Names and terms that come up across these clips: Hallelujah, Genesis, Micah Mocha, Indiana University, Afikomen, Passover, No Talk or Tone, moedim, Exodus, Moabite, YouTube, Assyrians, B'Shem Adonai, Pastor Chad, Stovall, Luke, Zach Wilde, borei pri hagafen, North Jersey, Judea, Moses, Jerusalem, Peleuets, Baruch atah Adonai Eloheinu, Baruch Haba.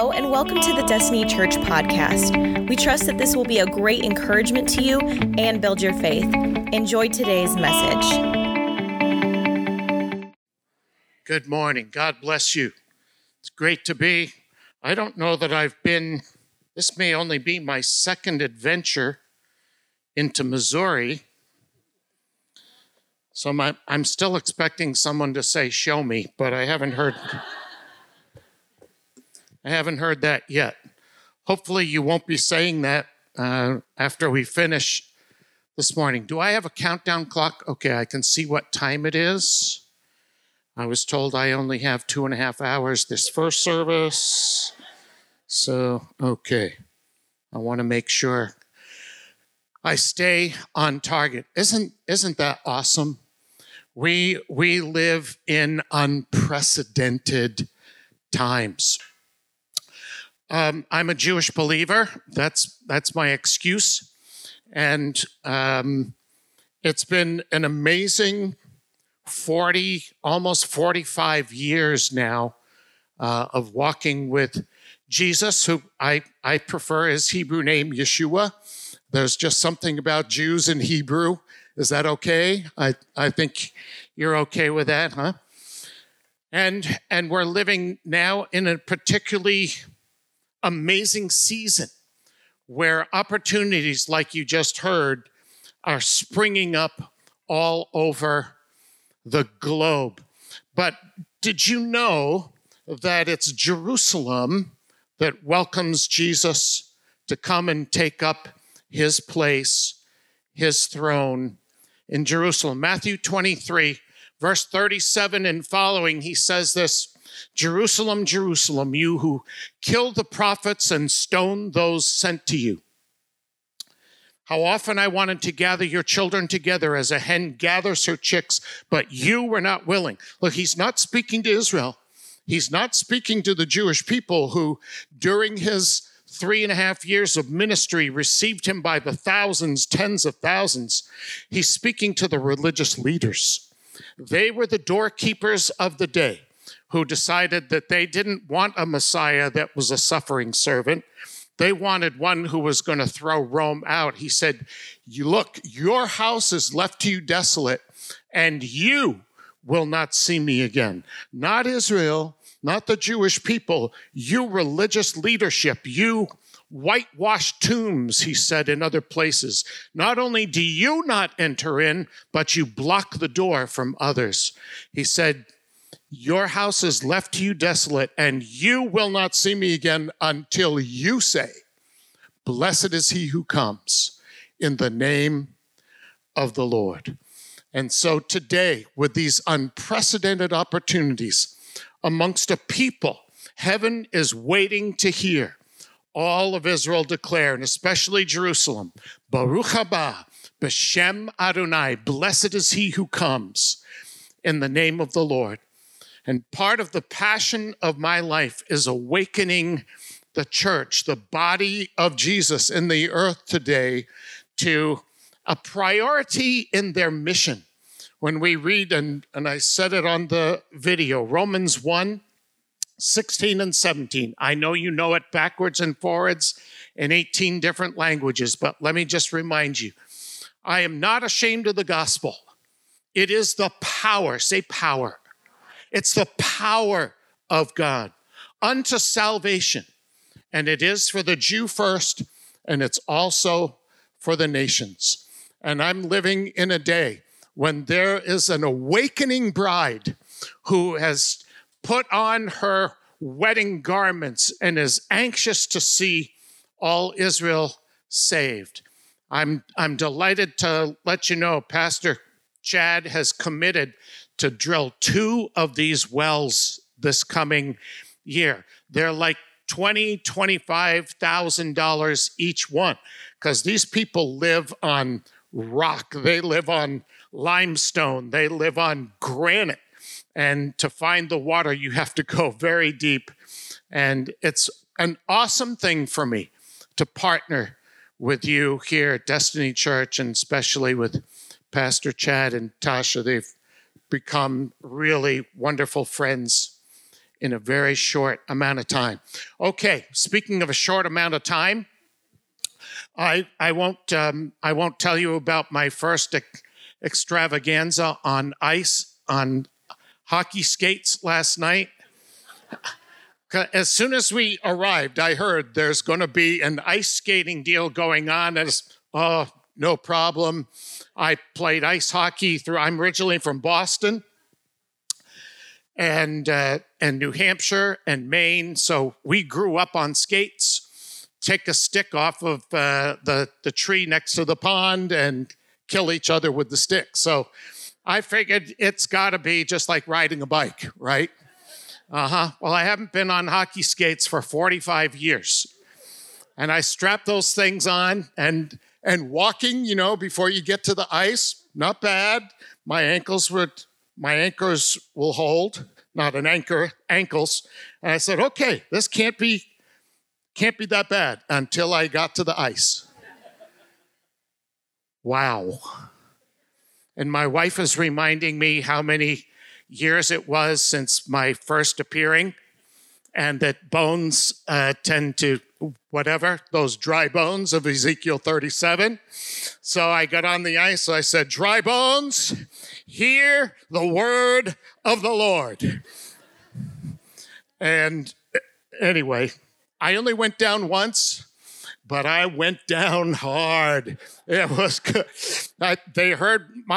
Hello, and welcome to the Destiny Church podcast. We trust that this will be a great encouragement to you and build your faith. Enjoy today's message. Good morning. God bless you. It's great to be. I don't know that this may only be my second adventure into Missouri. So I'm still expecting someone to say, show me, but I haven't heard that yet. Hopefully you won't be saying that after we finish this morning. Do I have a countdown clock? Okay, I can see what time it is. I was told I only have 2.5 hours this first service. So, okay. I want to make sure I stay on target. Isn't that awesome? We live in unprecedented times. I'm a Jewish believer. That's my excuse. And it's been an amazing almost 45 years now of walking with Jesus, who I prefer his Hebrew name, Yeshua. There's just something about Jews in Hebrew. Is that okay? I think you're okay with that, huh? And we're living now in a particularly amazing season where opportunities, like you just heard, are springing up all over the globe. But did you know that it's Jerusalem that welcomes Jesus to come and take up his place, his throne in Jerusalem? Matthew 23, verse 37 and following, he says this: Jerusalem, Jerusalem, you who kill the prophets and stone those sent to you. How often I wanted to gather your children together as a hen gathers her chicks, but you were not willing. Look, he's not speaking to Israel. He's not speaking to the Jewish people who, during his 3.5 years of ministry, received him by the thousands, tens of thousands. He's speaking to the religious leaders. They were the doorkeepers of the day, who decided that they didn't want a Messiah that was a suffering servant. They wanted one who was going to throw Rome out. He said, look, your house is left to you desolate, and you will not see me again. Not Israel, not the Jewish people, you religious leadership, you whitewashed tombs, he said in other places. Not only do you not enter in, but you block the door from others. He said, your house is left to you desolate, and you will not see me again until you say, blessed is he who comes in the name of the Lord. And so today, with these unprecedented opportunities amongst a people, heaven is waiting to hear all of Israel declare, and especially Jerusalem, Baruch Haba, B'Shem Adonai, blessed is he who comes in the name of the Lord. And part of the passion of my life is awakening the church, the body of Jesus in the earth today, to a priority in their mission. When we read, and I said it on the video, Romans 1, 16 and 17. I know you know it backwards and forwards in 18 different languages, but let me just remind you. I am not ashamed of the gospel. It is the power, say power. It's the power of God unto salvation, and it is for the Jew first, and it's also for the nations. And I'm living in a day when there is an awakening bride who has put on her wedding garments and is anxious to see all Israel saved. I'm delighted to let you know Pastor Chad has committed to drill 2 of these wells this coming year. They're like $20,000, $25,000 each one, because these people live on rock. They live on limestone. They live on granite. And to find the water, you have to go very deep. And it's an awesome thing for me to partner with you here at Destiny Church, and especially with Pastor Chad and Tasha. They've become really wonderful friends in a very short amount of time. Okay, speaking of a short amount of time, I won't tell you about my first extravaganza on ice, on hockey skates last night. As soon as we arrived, I heard there's going to be an ice skating deal going on. As oh, no problem. I played ice hockey through. I'm originally from Boston, and New Hampshire and Maine, so we grew up on skates. Take a stick off of the tree next to the pond and kill each other with the stick. So I figured it's got to be just like riding a bike, right? Well, I haven't been on hockey skates for 45 years. And I strapped those things on and walking, you know, before you get to the ice, not bad. My ankles will hold, not an anchor, ankles. And I said, okay, this can't be that bad until I got to the ice. Wow. And my wife is reminding me how many years it was since my first appearing, and that bones tend to whatever, those dry bones of Ezekiel 37. So I got on the ice, so I said, dry bones, hear the word of the Lord. And anyway, I only went down once, but I went down hard. It was good. My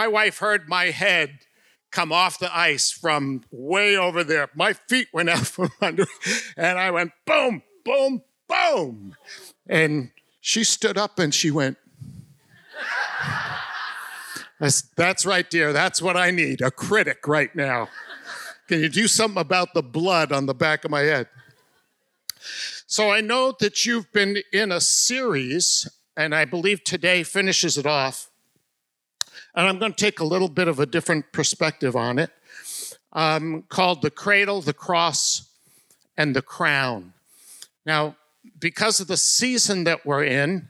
wife heard my head come off the ice from way over there. My feet went out from under, and I went boom, boom, boom. And she stood up and she went, that's right, dear. That's what I need, a critic right now. Can you do something about the blood on the back of my head? So I know that you've been in a series, and I believe today finishes it off. And I'm going to take a little bit of a different perspective on it, called The Cradle, the Cross, and the Crown. Now, because of the season that we're in,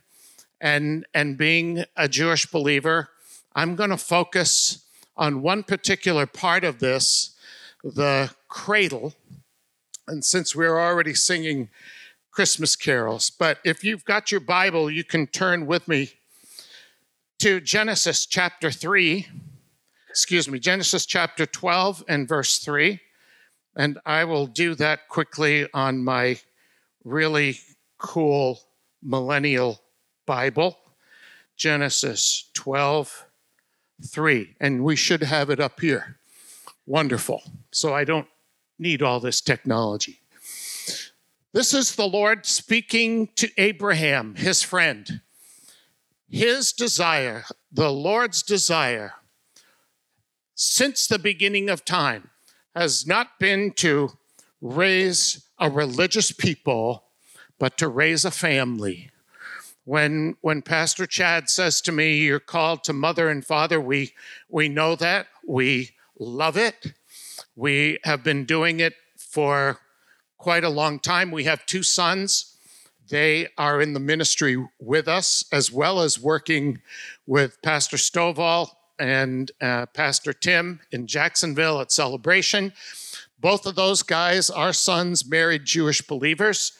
and being a Jewish believer, I'm going to focus on one particular part of this, the cradle. And since we're already singing Christmas carols, but if you've got your Bible, you can turn with me to Genesis chapter 12 and verse 3. And I will do that quickly on my really cool millennial Bible, Genesis 12, 3. And we should have it up here. Wonderful. So I don't need all this technology. This is the Lord speaking to Abraham, his friend. His desire, the Lord's desire, since the beginning of time, has not been to raise a religious people, but to raise a family. When Pastor Chad says to me, you're called to mother and father, we know that. We love it. We have been doing it for quite a long time. We have two sons. They are in the ministry with us, as well as working with Pastor Stovall and Pastor Tim in Jacksonville at Celebration. Both of those guys, our sons, married Jewish believers.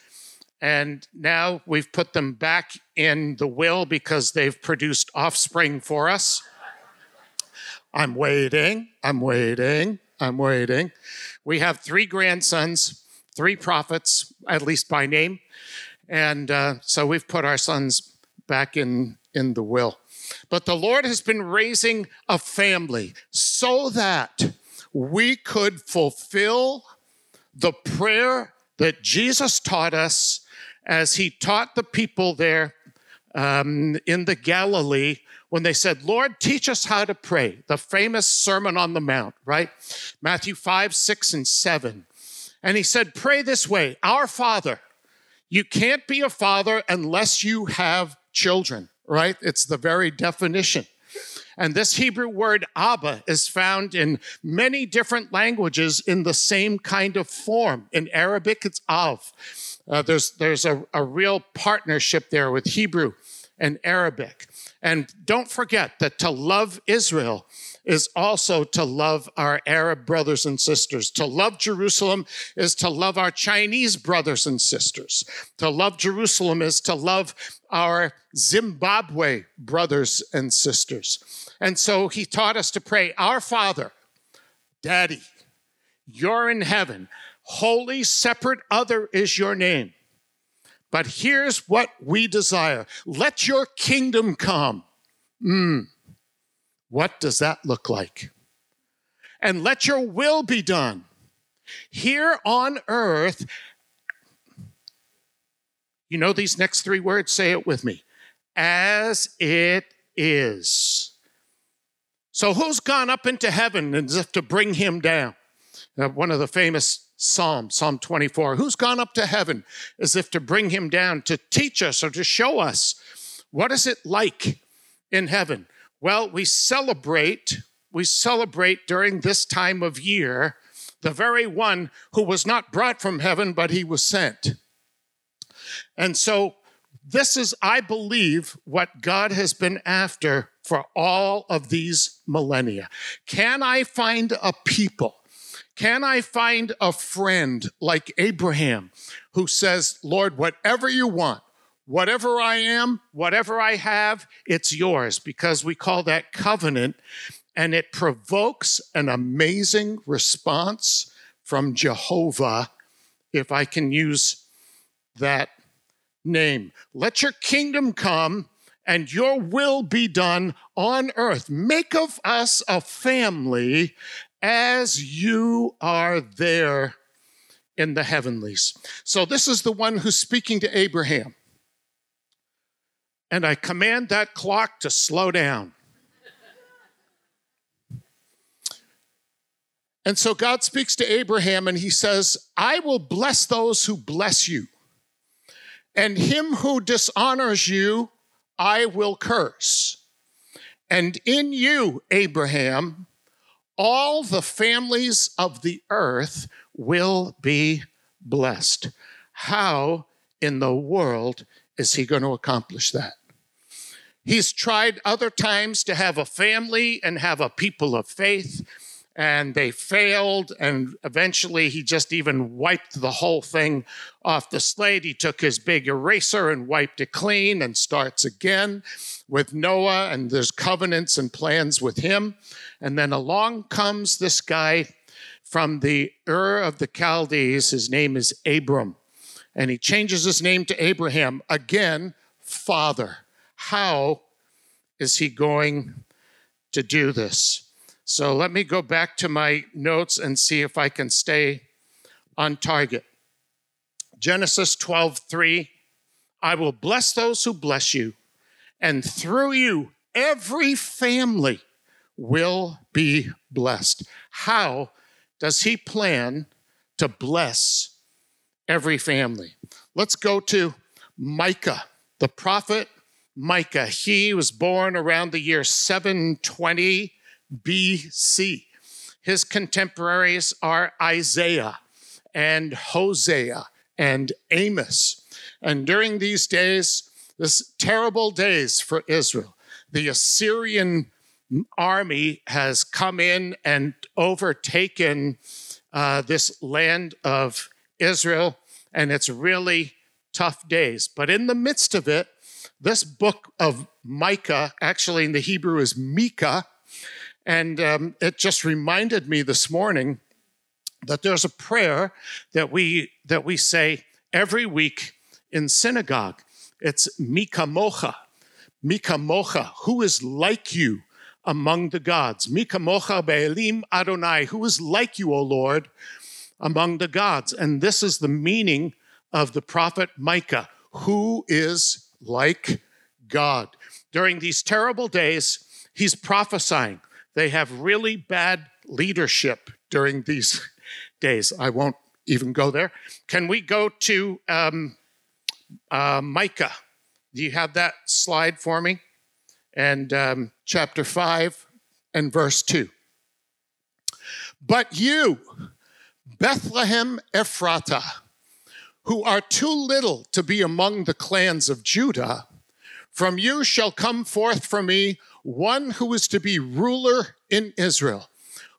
And now we've put them back in the will because they've produced offspring for us. I'm waiting. We have three grandsons, three prophets, at least by name. And so we've put our sons back in the will. But the Lord has been raising a family so that we could fulfill the prayer that Jesus taught us as he taught the people there in the Galilee, when they said, Lord, teach us how to pray, the famous Sermon on the Mount, right? Matthew 5, 6, and 7. And he said, pray this way, our Father. You can't be a father unless you have children, right? It's the very definition. And this Hebrew word Abba is found in many different languages in the same kind of form. In Arabic, it's Av. There's a real partnership there with Hebrew and Arabic. And don't forget that to love Israel is also to love our Arab brothers and sisters. To love Jerusalem is to love our Chinese brothers and sisters. To love Jerusalem is to love our Zimbabwe brothers and sisters. And so he taught us to pray, Our Father, Daddy, you're in heaven. Holy, separate, other is your name. But here's what we desire. Let your kingdom come. What does that look like? And let your will be done here on earth. You know these next three words? Say it with me. As it is. So who's gone up into heaven as if to bring him down? One of the famous Psalm, Psalm 24, who's gone up to heaven as if to bring him down, to teach us or to show us what is it like in heaven? Well, we celebrate during this time of year the very one who was not brought from heaven, but he was sent. And so this is, I believe, what God has been after for all of these millennia. Can I find a people? Can I find a friend like Abraham who says, Lord, whatever you want, whatever I am, whatever I have, it's yours, because we call that covenant, and it provokes an amazing response from Jehovah, if I can use that name. Let your kingdom come and your will be done on earth. Make of us a family as you are there in the heavenlies. So this is the one who's speaking to Abraham. And I command that clock to slow down. And so God speaks to Abraham and he says, I will bless those who bless you, and him who dishonors you, I will curse. And in you, Abraham, all the families of the earth will be blessed. How in the world is he going to accomplish that? He's tried other times to have a family and have a people of faith, and they failed, and eventually he just even wiped the whole thing off the slate. He took his big eraser and wiped it clean and starts again with Noah, and there's covenants and plans with him. And then along comes this guy from the Ur of the Chaldees. His name is Abram, and he changes his name to Abraham. Again, Father. How is he going to do this? So let me go back to my notes and see if I can stay on target. Genesis 12:3, I will bless those who bless you, and through you every family will be blessed. How does he plan to bless every family? Let's go to Micah, the prophet Micah. He was born around the year 720 B.C. His contemporaries are Isaiah and Hosea and Amos. And during these days, this terrible days for Israel, the Assyrian army has come in and overtaken this land of Israel, and it's really tough days. But in the midst of it, this book of Micah, actually in the Hebrew is Micah. And it just reminded me this morning that there's a prayer that we say every week in synagogue. It's Micah Mocha. Micah Mocha, who is like you among the gods? Micah Mocha Be'elim Adonai, who is like you, O Lord, among the gods? And this is the meaning of the prophet Micah, who is like God. During these terrible days, he's prophesying. They have really bad leadership during these days. I won't even go there. Can we go to Micah? Do you have that slide for me? And chapter 5 and verse 2. But you, Bethlehem Ephrathah, who are too little to be among the clans of Judah, from you shall come forth for me one who is to be ruler in Israel,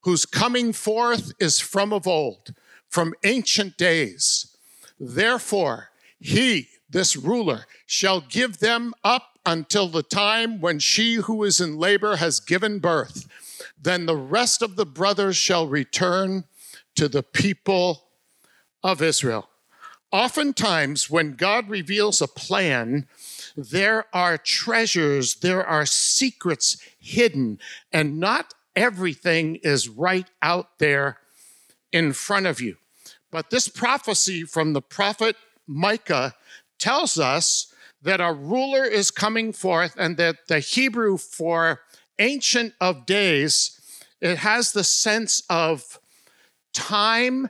whose coming forth is from of old, from ancient days. Therefore, he, this ruler, shall give them up until the time when she who is in labor has given birth. Then the rest of the brothers shall return to the people of Israel. Oftentimes, when God reveals a plan, there are treasures, there are secrets hidden, and not everything is right out there in front of you. But this prophecy from the prophet Micah tells us that a ruler is coming forth, and that the Hebrew for Ancient of Days, it has the sense of time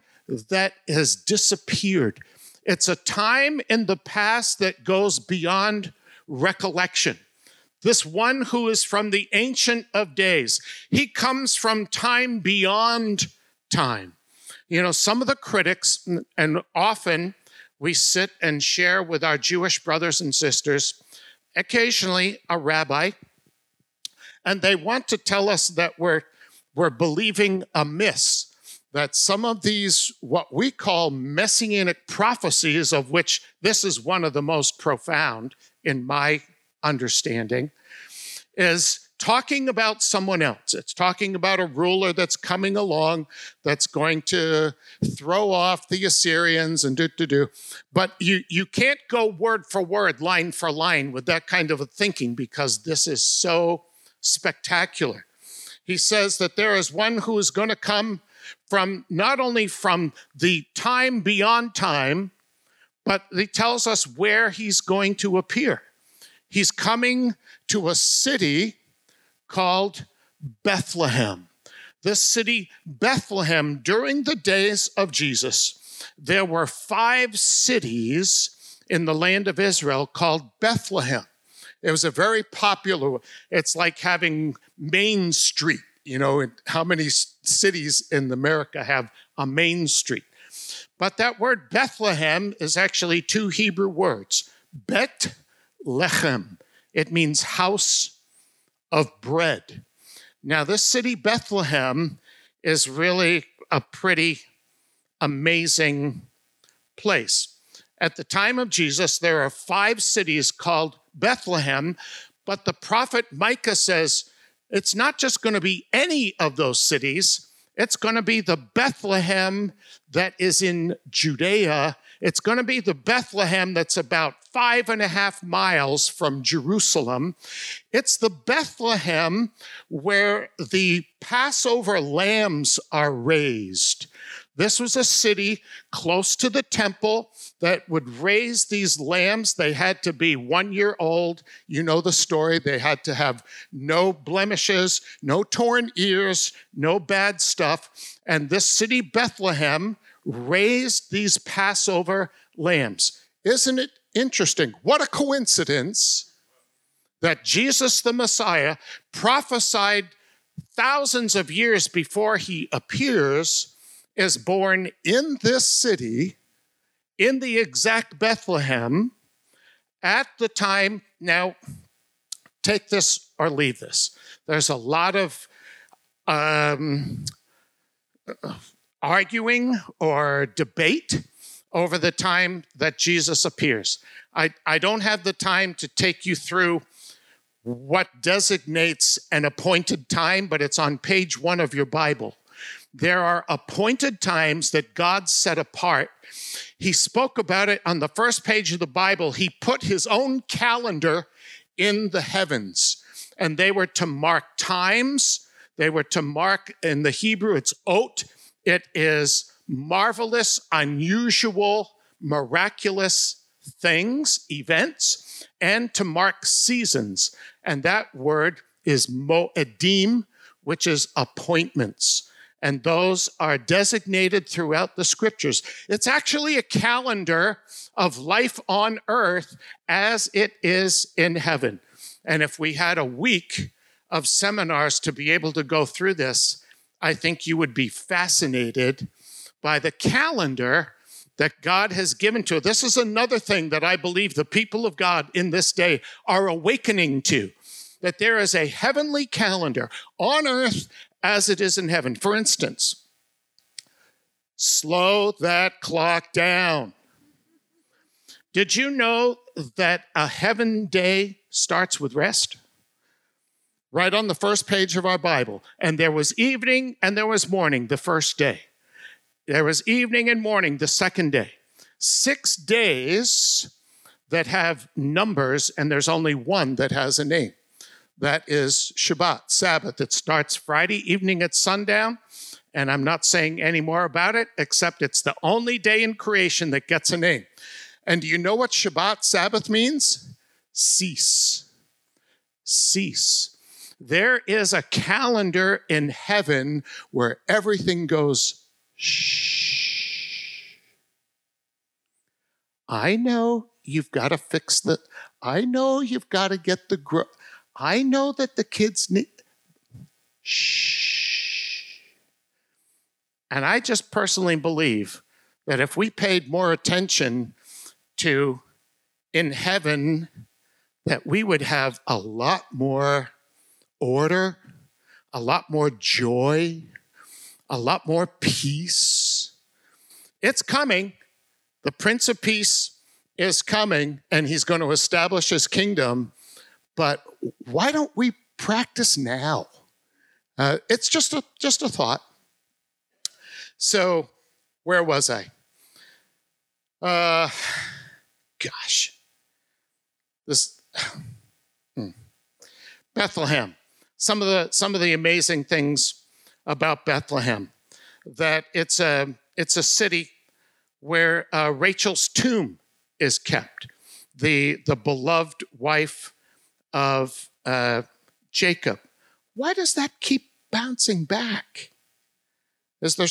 that has disappeared. It's a time in the past that goes beyond recollection. This one who is from the Ancient of Days, he comes from time beyond time. You know, some of the critics, and often we sit and share with our Jewish brothers and sisters, occasionally a rabbi, and they want to tell us that we're believing amiss, that some of these, what we call messianic prophecies, of which this is one of the most profound in my understanding, is talking about someone else. It's talking about a ruler that's coming along, that's going to throw off the Assyrians and do. But you can't go word for word, line for line with that kind of a thinking, because this is so spectacular. He says that there is one who is going to come from not only from the time beyond time, but he tells us where he's going to appear. He's coming to a city called Bethlehem. This city, Bethlehem, during the days of Jesus, there were 5 cities in the land of Israel called Bethlehem. It was a very popular one. It's like having Main Street. You know, how many cities in America have a Main Street? But that word Bethlehem is actually 2 Hebrew words. Bet lechem. It means house of bread. Now, this city Bethlehem is really a pretty amazing place. At the time of Jesus, there are 5 cities called Bethlehem, but the prophet Micah says it's not just going to be any of those cities, it's going to be the Bethlehem that is in Judea. It's going to be the Bethlehem that's about 5.5 miles from Jerusalem. It's the Bethlehem where the Passover lambs are raised. This was a city close to the temple that would raise these lambs. They had to be 1 year old. You know the story. They had to have no blemishes, no torn ears, no bad stuff. And this city, Bethlehem, raised these Passover lambs. Isn't it interesting? What a coincidence that Jesus the Messiah prophesied thousands of years before he appears is born in this city, in the exact Bethlehem, at the time. Now, take this or leave this. There's a lot of arguing or debate over the time that Jesus appears. I don't have the time to take you through what designates an appointed time, but it's on page 1 of your Bible. There are appointed times that God set apart. He spoke about it on the first page of the Bible. He put his own calendar in the heavens, and they were to mark times. They were to mark, in the Hebrew, it's ot. It is marvelous, unusual, miraculous things, events, and to mark seasons. And that word is moedim, which is appointments. And those are designated throughout the scriptures. It's actually a calendar of life on earth as it is in heaven. And if we had a week of seminars to be able to go through this, I think you would be fascinated by the calendar that God has given to us. This is another thing that I believe the people of God in this day are awakening to. that there is a heavenly calendar on earth as it is in heaven. For instance, slow that clock down. Did you know that a heaven day starts with rest? Right on the first page of our Bible. And there was evening and there was morning the first day. There was evening and morning the second day. 6 days that have numbers, and there's only one that has a name. That is Shabbat, Sabbath. It starts Friday evening at sundown, and I'm not saying any more about it, except it's the only day in creation that gets a name. And do you know what Shabbat, Sabbath means? Cease. Cease. There is a calendar in heaven where everything goes shh. I know you've got to fix the, I know you've got to get the, I know that the kids need, shh. And I just personally believe that if we paid more attention to in heaven, that we would have a lot more order, a lot more joy, a lot more peace. It's coming. The Prince of Peace is coming, and he's going to establish his kingdom. But why don't we practice now? It's just a thought. So where was I? Gosh. This Bethlehem. Some of the amazing things about Bethlehem, that it's a city where Rachel's tomb is kept, the beloved wife of Jacob. Why does that keep bouncing back? Is there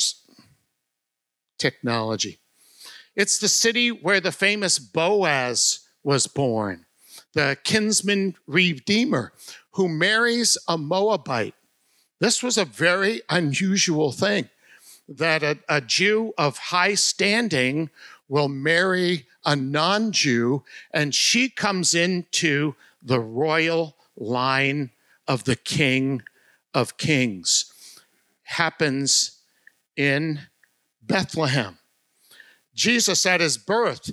technology? It's the city where the famous Boaz was born, the kinsman redeemer who marries a Moabite. This was a very unusual thing, that a Jew of high standing will marry a non-Jew, and she comes into the royal line of the King of Kings. Happens in Bethlehem. Jesus at his birth,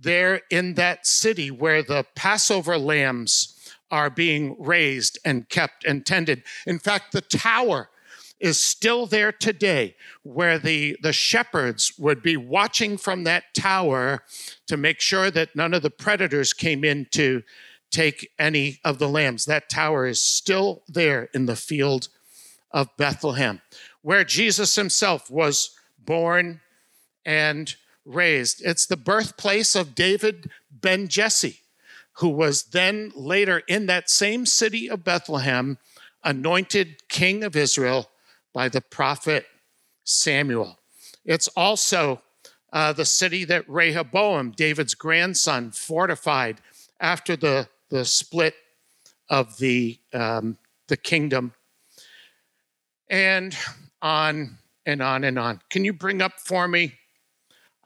there in that city where the Passover lambs are being raised and kept and tended. In fact, the tower is still there today, where the shepherds would be watching from that tower to make sure that none of the predators came in to take any of the lambs. That tower is still there in the field of Bethlehem, where Jesus himself was born and raised. It's the birthplace of David Ben Jesse, who was then later in that same city of Bethlehem, anointed king of Israel by the prophet Samuel. It's also the city that Rehoboam, David's grandson, fortified after the split of the kingdom. And on and on and on. Can you bring up for me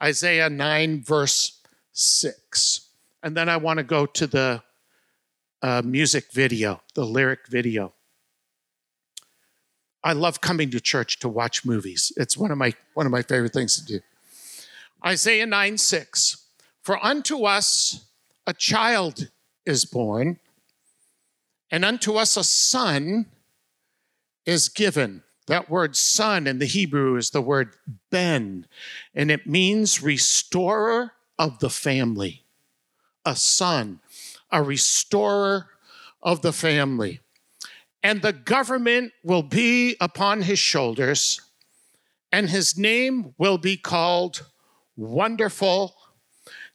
Isaiah 9, verse 6? And then I want to go to the music video, the lyric video. I love coming to church to watch movies. It's one of my favorite things to do. Isaiah 9:6. For unto us a child is born, and unto us a son is given. That word son in the Hebrew is the word ben, and it means restorer of the family. A son, a restorer of the family. And the government will be upon his shoulders, and his name will be called Wonderful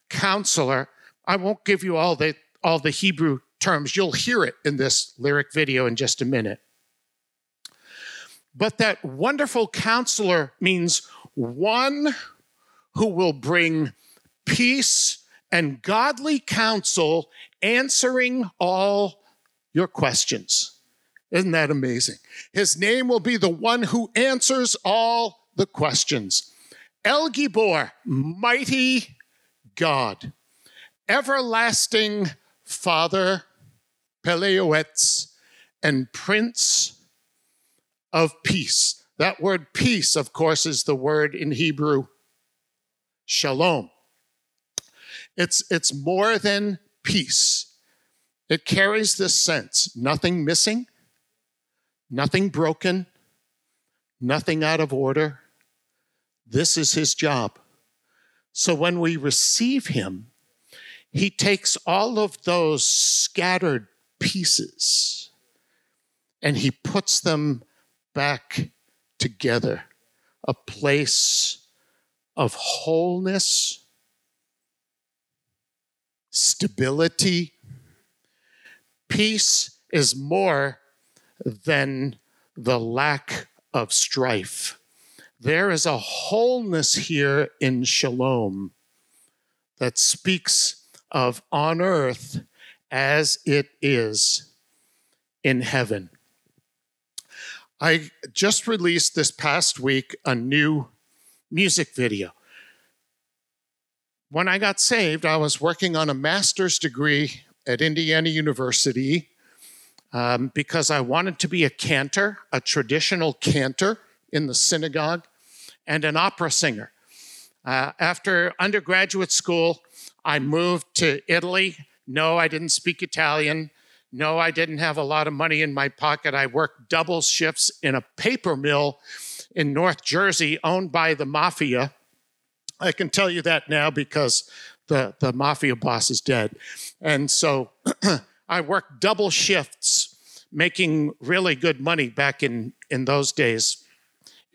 Counselor. I won't give you all the Hebrew terms. You'll hear it in this lyric video in just a minute. But that Wonderful Counselor means one who will bring peace and godly counsel, answering all your questions. Isn't that amazing? His name will be the one who answers all the questions. El Gibor, mighty God. Everlasting Father, Peleuets, and Prince of Peace. That word peace, of course, is the word in Hebrew, shalom. It's more than peace. It carries this sense, nothing missing, nothing broken, nothing out of order. This is his job. So when we receive him, he takes all of those scattered pieces and he puts them back together, a place of wholeness, stability. Peace is more than the lack of strife. There is a wholeness here in shalom that speaks of on earth as it is in heaven. I just released this past week a new music video. When I got saved, I was working on a master's degree at Indiana University because I wanted to be a cantor, a traditional cantor in the synagogue, and an opera singer. After undergraduate school, I moved to Italy. No, I didn't speak Italian. No, I didn't have a lot of money in my pocket. I worked double shifts in a paper mill in North Jersey owned by the mafia. I can tell you that now because the mafia boss is dead. And so I worked double shifts making really good money back in those days,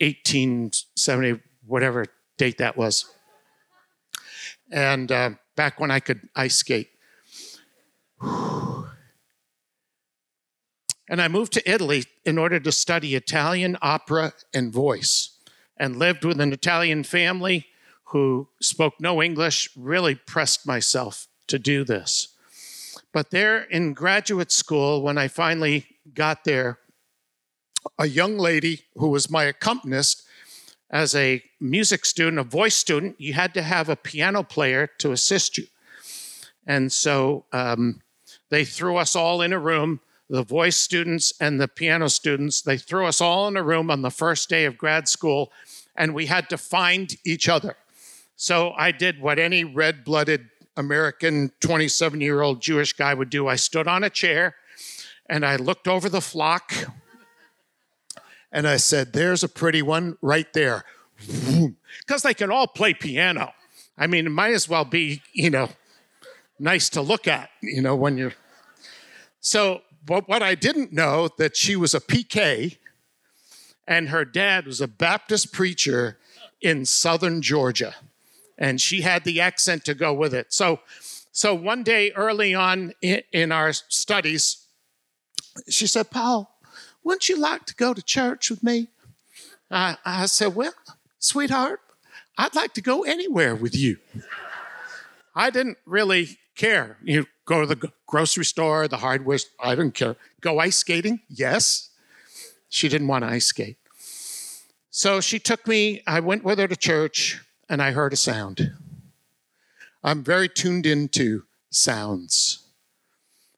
1870, whatever date that was. And back when I could ice skate. And I moved to Italy in order to study Italian opera and voice, and lived with an Italian family who spoke no English, really pressed myself to do this. But there in graduate school, when I finally got there, a young lady who was my accompanist as a music student, a voice student, you had to have a piano player to assist you. And so they threw us all in a room, the voice students and the piano students, they threw us all in a room on the first day of grad school, and we had to find each other. So I did what any red-blooded American 27-year-old Jewish guy would do. I stood on a chair, and I looked over the flock, and I said, there's a pretty one right there. Because they can all play piano. I mean, it might as well be, nice to look at, when you're... So but what I didn't know, that she was a PK, and her dad was a Baptist preacher in southern Georgia. And she had the accent to go with it. So one day early on in our studies, she said, Paul, wouldn't you like to go to church with me? I said, well, sweetheart, I'd like to go anywhere with you. I didn't really care. You go to the grocery store, the hardware store, I didn't care. Go ice skating? Yes. She didn't want to ice skate. So she took me, I went with her to church, and I heard a sound. I'm very tuned into sounds.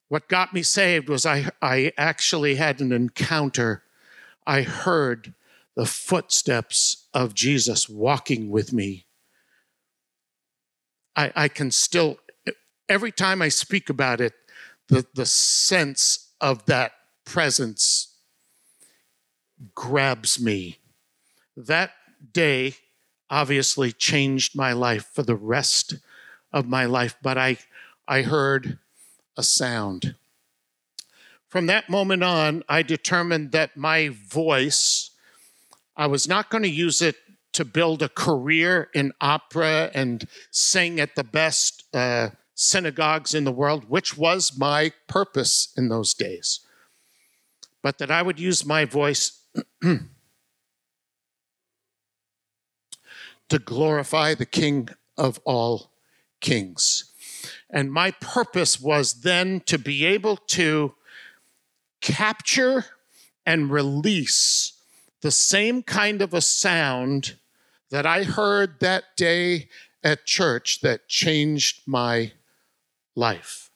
What got me saved was I actually had an encounter. I heard the footsteps of Jesus walking with me. I can still, every time I speak about it, the sense of that presence grabs me. That day obviously changed my life for the rest of my life, but I heard a sound. From that moment on, I determined that my voice, I was not going to use it to build a career in opera and sing at the best synagogues in the world, which was my purpose in those days, but that I would use my voice to glorify the King of all kings. And my purpose was then to be able to capture and release the same kind of a sound that I heard that day at church that changed my life.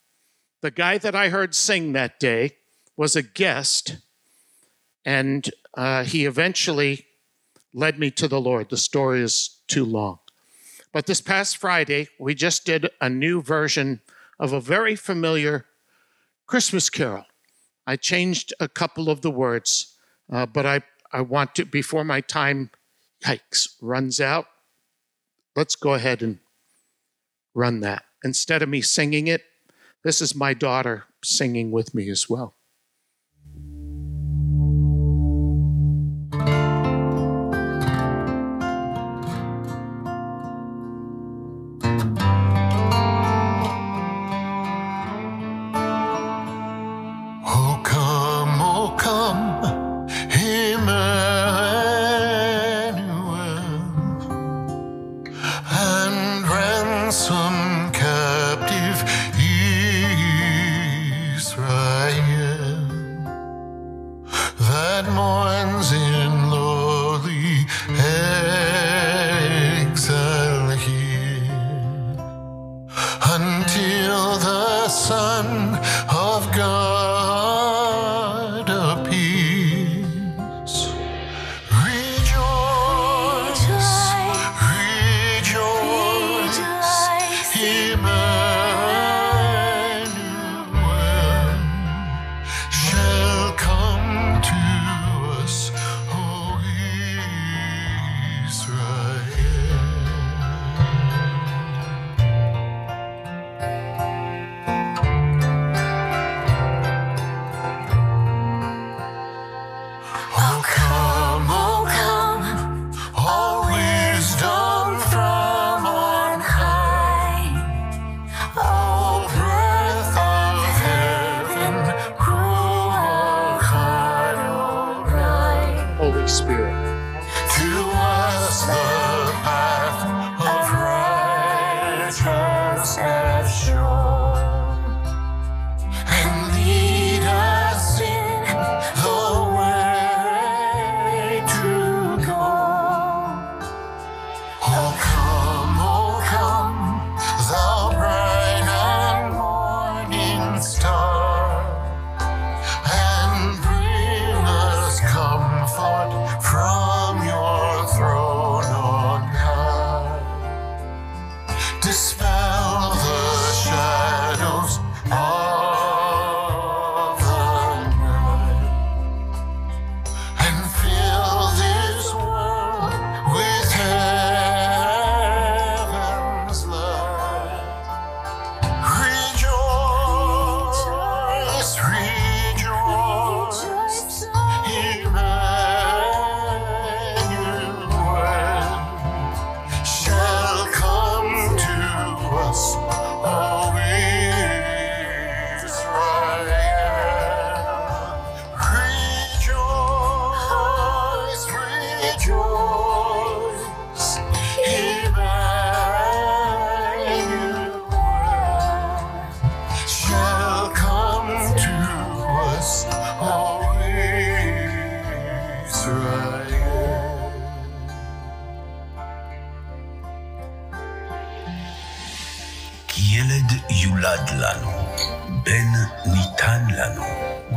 The guy that I heard sing that day was a guest, and he eventually led me to the Lord. The story is too long. But this past Friday, we just did a new version of a very familiar Christmas carol. I changed a couple of the words, but I want to, before my time, runs out, let's go ahead and run that. Instead of me singing it, this is my daughter singing with me as well.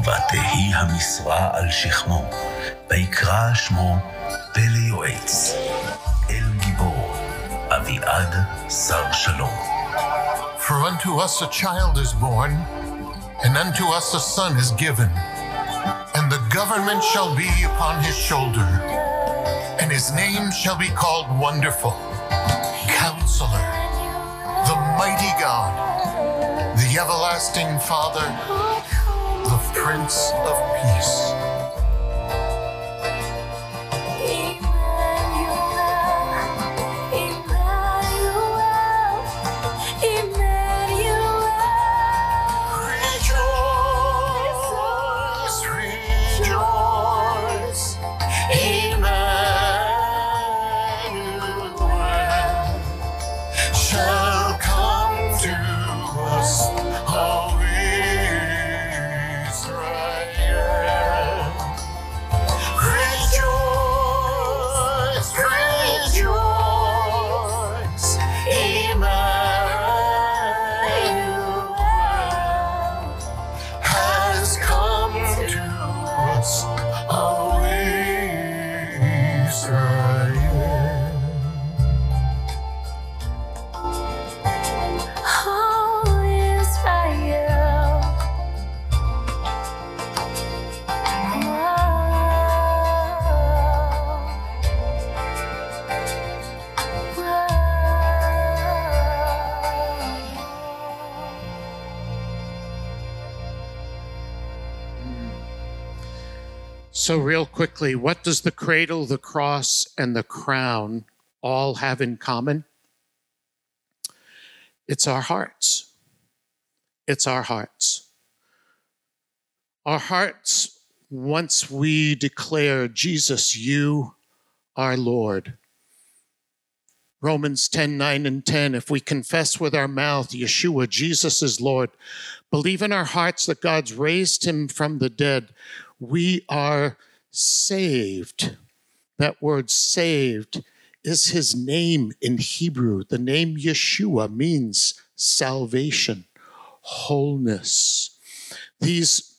ותהי המשרה על שכמו, ויקרא שמו פלeuets, אל גיבור, אביעד שר שלום. For unto us a child is born, and unto us a son is given, and the government shall be upon his shoulder, and his name shall be called Wonderful, Counselor, the Mighty God, the Everlasting Father, the Prince of Peace. Emmanuel, Emmanuel, Emmanuel. Rejoice, rejoice, Emmanuel shall come to us. Always. Yeah. So real quickly, what does the cradle, the cross, and the crown all have in common? It's our hearts. It's our hearts. Our hearts, once we declare, Jesus, you are Lord. Romans 10, 9 and 10, if we confess with our mouth, Yeshua, Jesus is Lord, believe in our hearts that God's raised him from the dead, we are saved. That word saved is his name in Hebrew. The name Yeshua means salvation, wholeness. These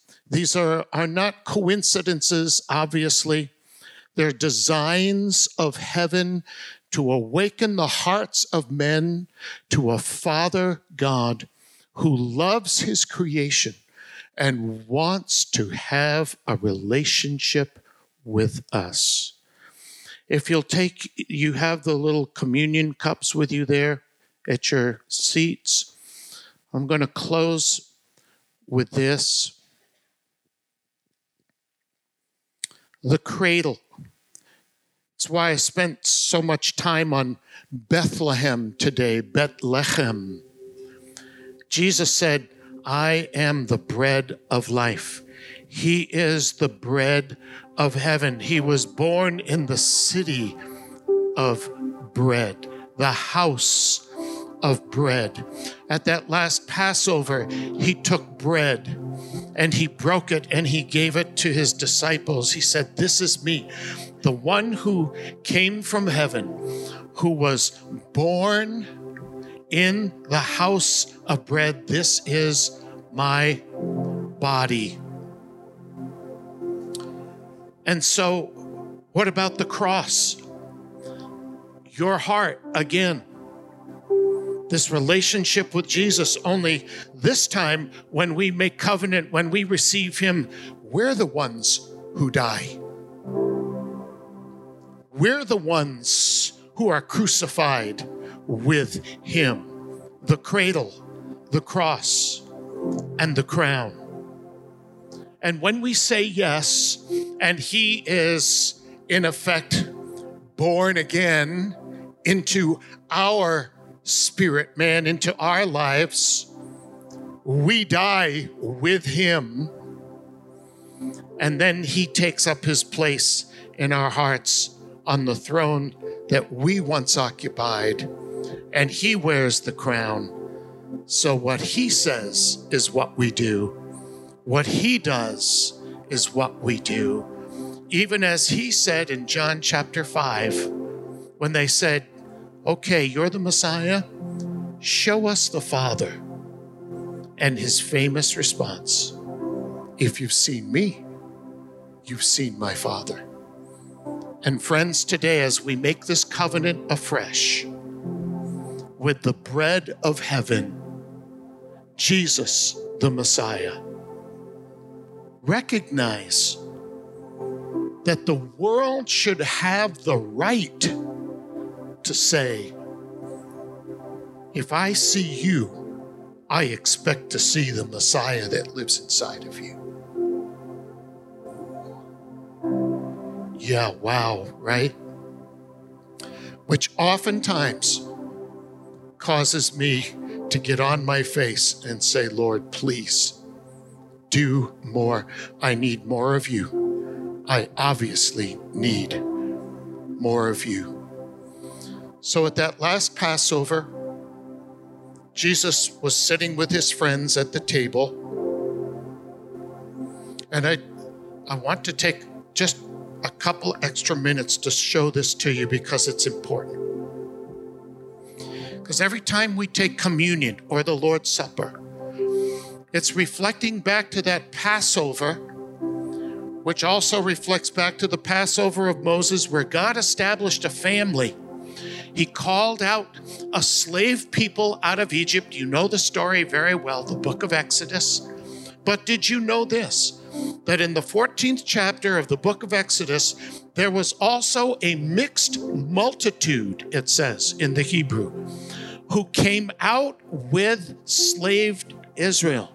are not coincidences, obviously. They're designs of heaven to awaken the hearts of men to a Father God who loves his creation and wants to have a relationship with us. If you'll take, you have the little communion cups with you there at your seats. I'm going to close with this. The cradle. It's why I spent so much time on Bethlehem today, Bethlehem. Jesus said, I am the bread of life. He is the bread of heaven. He was born in the city of bread, the house of bread. At that last Passover, he took bread and he broke it and he gave it to his disciples. He said, this is me, the one who came from heaven, who was born in the house of bread. This is my body. And so, what about the cross? Your heart, again. This relationship with Jesus, only this time when we make covenant, when we receive him, we're the ones who die. We're the ones who are crucified with him. The cradle, the cross, and the crown. And when we say yes, and he is, in effect, born again into our spirit man, into our lives, we die with him, and then he takes up his place in our hearts on the throne that we once occupied, and he wears the crown. So what he says is what we do. What he does is what we do. Even as he said in John chapter 5, when they said, okay, you're the Messiah, show us the Father. And his famous response, if you've seen me, you've seen my Father. And friends, today as we make this covenant afresh with the bread of heaven, Jesus the Messiah, recognize that the world should have the right to say, if I see you, I expect to see the Messiah that lives inside of you. Yeah, wow, right? Which oftentimes causes me to get on my face and say, Lord, please, do more. I need more of you. I obviously need more of you. So at that last Passover, Jesus was sitting with his friends at the table. And I want to take just a couple extra minutes to show this to you because it's important. Because every time we take communion or the Lord's Supper, it's reflecting back to that Passover, which also reflects back to the Passover of Moses, where God established a family. He called out a slave people out of Egypt. You know the story very well, the book of Exodus. But did you know this? That in the 14th chapter of the book of Exodus, there was also a mixed multitude, it says in the Hebrew, who came out with slave Israel.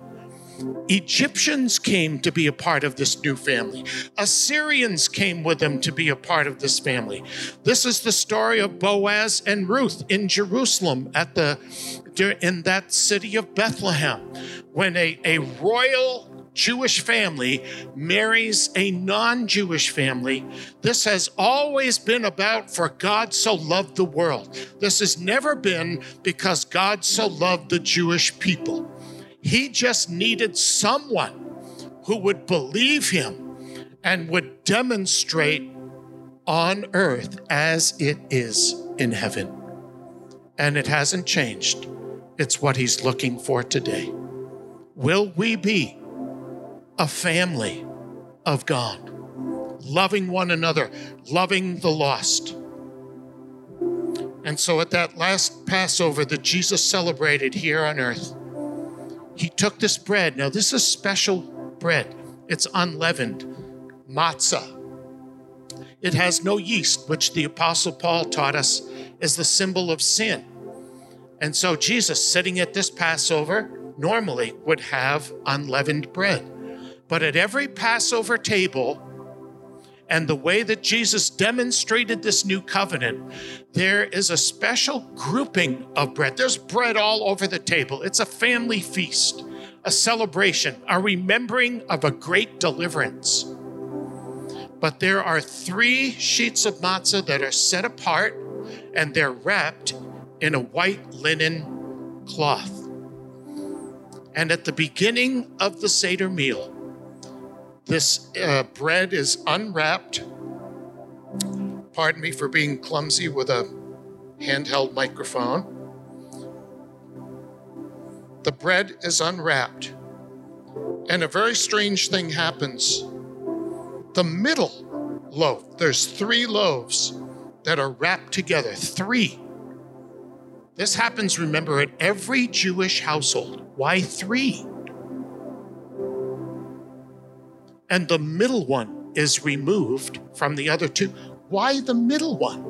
Egyptians came to be a part of this new family. Assyrians came with them to be a part of this family. This is the story of Boaz and Ruth in Jerusalem in that city of Bethlehem, when a royal Jewish family marries a non-Jewish family. This has always been about for God so loved the world. This has never been because God so loved the Jewish people. He just needed someone who would believe him and would demonstrate on earth as it is in heaven. And it hasn't changed. It's what he's looking for today. Will we be a family of God, loving one another, loving the lost? And so at that last Passover that Jesus celebrated here on earth, he took this bread. Now this is special bread. It's unleavened, matzah. It has no yeast, which the Apostle Paul taught us is the symbol of sin. And so Jesus, sitting at this Passover, normally would have unleavened bread. But at every Passover table, and the way that Jesus demonstrated this new covenant, there is a special grouping of bread. There's bread all over the table. It's a family feast, a celebration, a remembering of a great deliverance. But there are 3 sheets of matzah that are set apart, and they're wrapped in a white linen cloth. And at the beginning of the Seder meal, this bread is unwrapped. Pardon me for being clumsy with a handheld microphone. The bread is unwrapped, and a very strange thing happens. The middle loaf, there's 3 loaves that are wrapped together, 3. This happens, remember, at every Jewish household. Why 3? And the middle one is removed from the other 2. Why the middle one?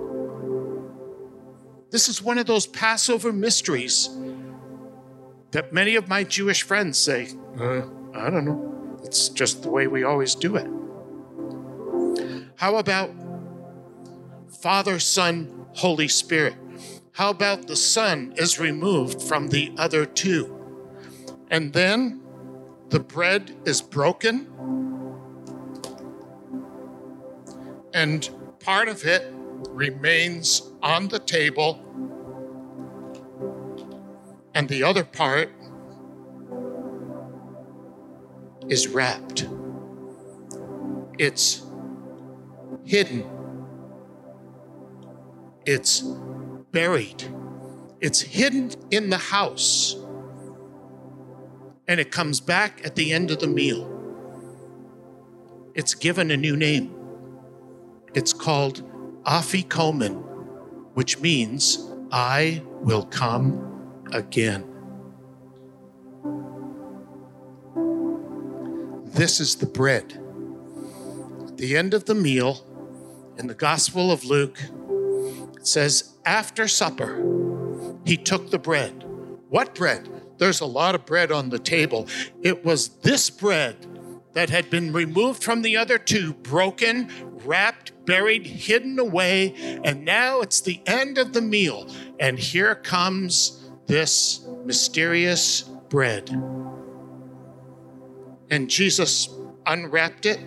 This is one of those Passover mysteries that many of my Jewish friends say, I don't know. It's just the way we always do it. How about Father, Son, Holy Spirit? How about the Son is removed from the other 2? And then the bread is broken, and part of it remains on the table, and the other part is wrapped. It's hidden. It's buried. It's hidden in the house, and it comes back at the end of the meal. It's given a new name. It's called afikomen, which means I will come again. This is the bread. At the end of the meal, in the Gospel of Luke, it says, after supper, he took the bread. What bread? There's a lot of bread on the table. It was this bread that had been removed from the other 2, broken, wrapped, buried, hidden away, and now it's the end of the meal. And here comes this mysterious bread. And Jesus unwrapped it.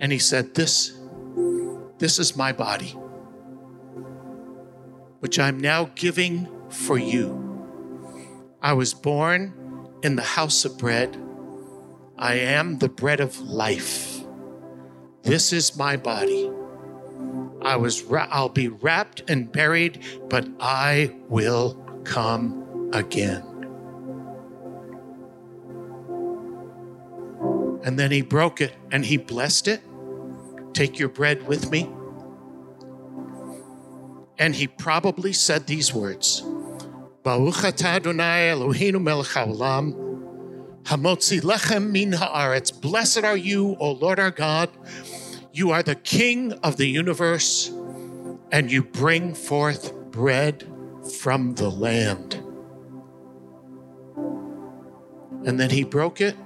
And he said, this is my body, which I'm now giving for you. I was born in the house of bread. I am the bread of life. This is my body. I'll be wrapped and buried, but I will come again. And then he broke it and he blessed it. Take your bread with me. And he probably said these words: Baruch atah Adonai Eloheinu melech haolam, hamotzi lechem min haaretz. Blessed are you, O Lord our God. You are the King of the universe, and you bring forth bread from the land. And then he broke it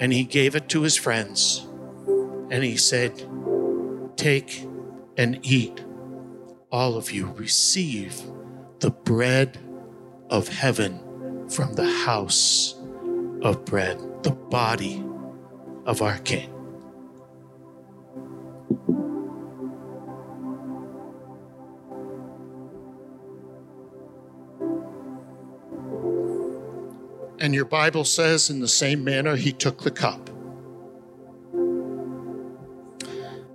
and he gave it to his friends. And he said, take and eat. All of you, receive the bread of heaven from the house of bread, the body of our King. And your Bible says, in the same manner, he took the cup.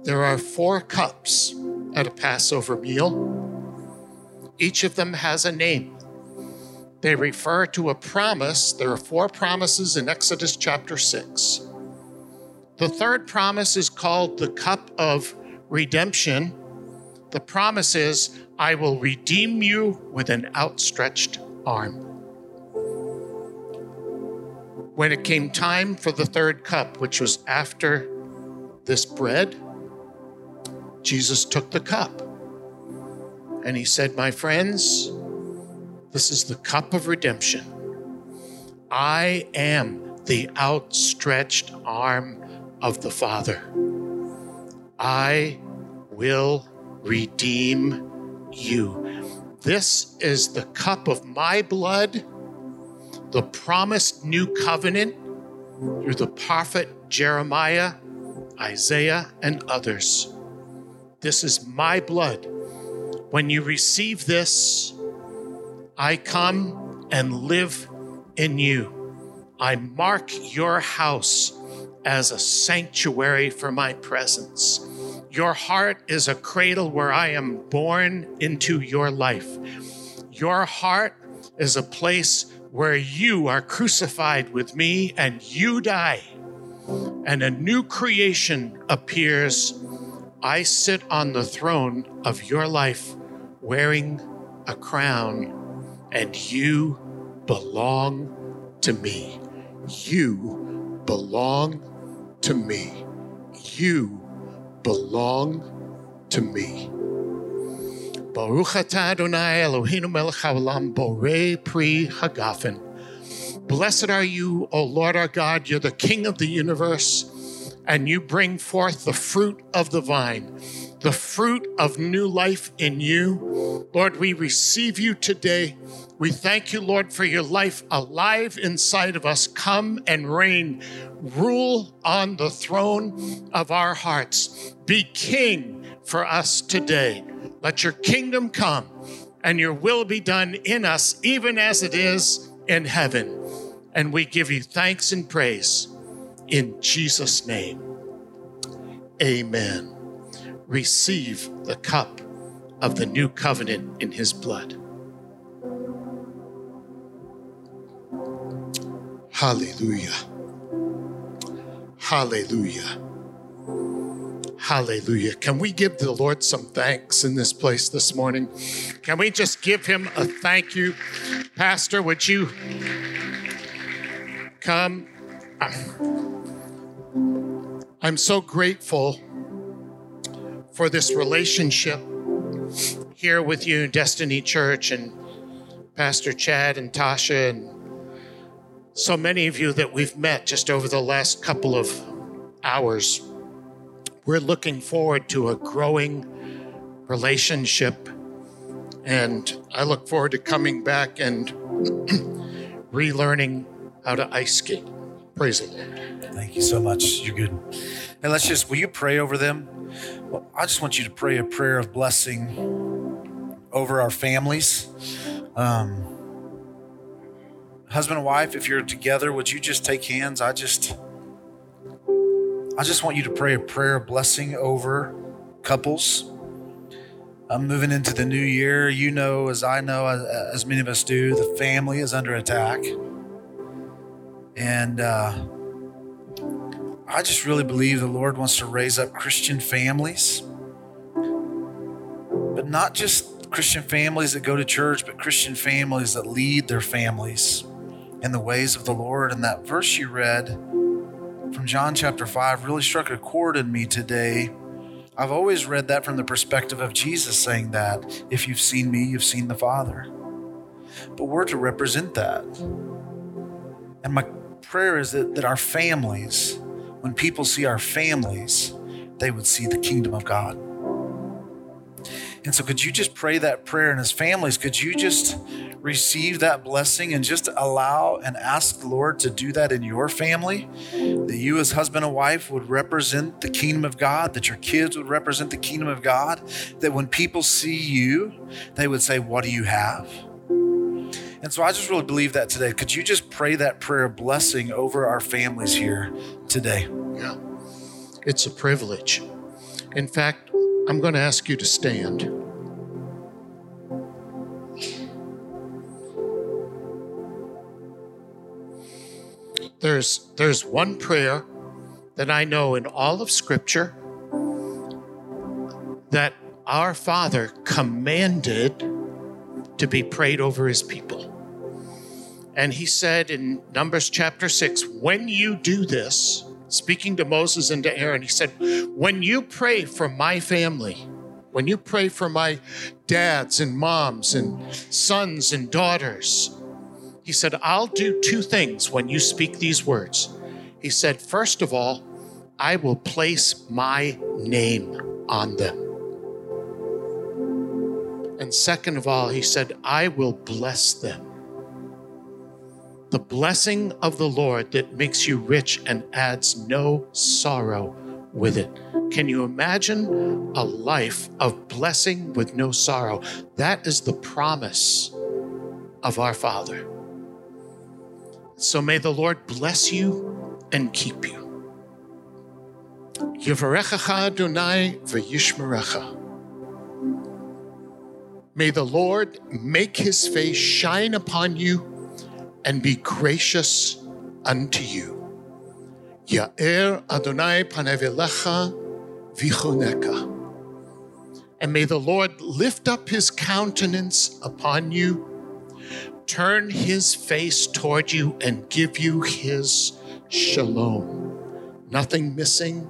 There are 4 cups at a Passover meal. Each of them has a name. They refer to a promise. There are 4 promises in Exodus chapter 6. The 3rd promise is called the cup of redemption. The promise is, I will redeem you with an outstretched arm. When it came time for the 3rd cup, which was after this bread, Jesus took the cup and he said, my friends, this is the cup of redemption. I am the outstretched arm of the Father. I will redeem you. This is the cup of my blood, the promised new covenant through the prophet Jeremiah, Isaiah, and others. This is my blood. When you receive this, I come and live in you. I mark your house as a sanctuary for my presence. Your heart is a cradle where I am born into your life. Your heart is a place where you are crucified with me and you die, and a new creation appears. I sit on the throne of your life wearing a crown, and you belong to me. You belong to me. You belong to me. Baruch atah Adonai Eloheinu melech haolam borei pri hagafen. Blessed are you, O Lord our God, you're the King of the universe, and you bring forth the fruit of the vine, the fruit of new life in you. Lord, we receive you today. We thank you, Lord, for your life alive inside of us. Come and reign. Rule on the throne of our hearts. Be King for us today. Let your kingdom come and your will be done in us, even as it is in heaven. And we give you thanks and praise in Jesus' name. Amen. Receive the cup of the new covenant in his blood. Hallelujah. Hallelujah. Hallelujah. Can we give the Lord some thanks in this place this morning? Can we just give him a thank you? Pastor, would you come? I'm so grateful for this relationship here with you, Destiny Church, and Pastor Chad and Tasha, and so many of you that we've met just over the last couple of hours. We're looking forward to a growing relationship, and I look forward to coming back and relearning how to ice skate. Praise the Lord. Thank you so much. You're good. And will you pray over them? Well, I just want you to pray a prayer of blessing over our families. Husband and wife, if you're together, would you just take hands? I just want you to pray a prayer of blessing over couples. I'm moving into the new year. You know, as I know, as many of us do, the family is under attack. And I just really believe the Lord wants to raise up Christian families, but not just Christian families that go to church, but Christian families that lead their families in the ways of the Lord. And that verse you read from John chapter 5 really struck a chord in me today I've always read that from the perspective of Jesus saying that, if you've seen me, you've seen the Father. But we're to represent that. And my prayer is that our families, when people see our families, they would see the kingdom of God. And so could you just pray that prayer? And as families, could you just receive that blessing and just allow and ask the Lord to do that in your family? That you as husband and wife would represent the kingdom of God, that your kids would represent the kingdom of God, that when people see you, they would say, what do you have? And so I just really believe that today. Could you just pray that prayer of blessing over our families here today? Yeah, it's a privilege. In fact, I'm going to ask you to stand. There's one prayer that I know in all of Scripture that our Father commanded to be prayed over his people. And he said in Numbers chapter 6, when you do this, speaking to Moses and to Aaron, he said, when you pray for my family, when you pray for my dads and moms and sons and daughters, he said, I'll do two things when you speak these words. He said, first of all, I will place my name on them. And second of all, he said, I will bless them. The blessing of the Lord that makes you rich and adds no sorrow with it. Can you imagine a life of blessing with no sorrow? That is the promise of our Father. So may the Lord bless you and keep you. Yivarechacha Adonai v'yishmerecha. May the Lord make his face shine upon you and be gracious unto you. Ya'er Adonai panei elecha v'yichoneka. And may the Lord lift up his countenance upon you, turn his face toward you, and give you his shalom. Nothing missing,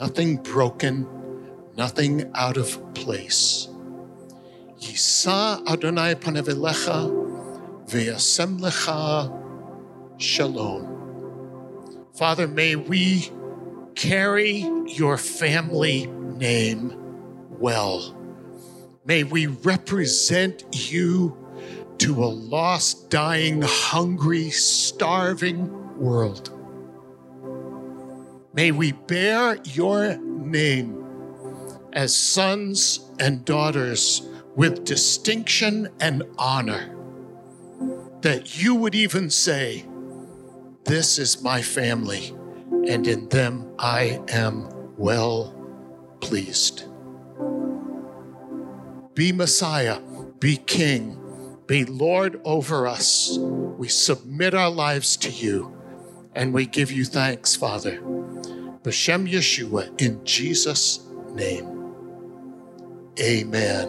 nothing broken, nothing out of place. Yisa Adonai panei elecha v'yasem lecha shalom. Father, may we carry your family name well. May we represent you to a lost, dying, hungry, starving world. May we bear your name as sons and daughters with distinction and honor, that you would even say, this is my family, and in them I am well pleased. Be Messiah, be King, be Lord over us. We submit our lives to you, and we give you thanks, Father. B'Shem Yeshua, in Jesus' name. Amen.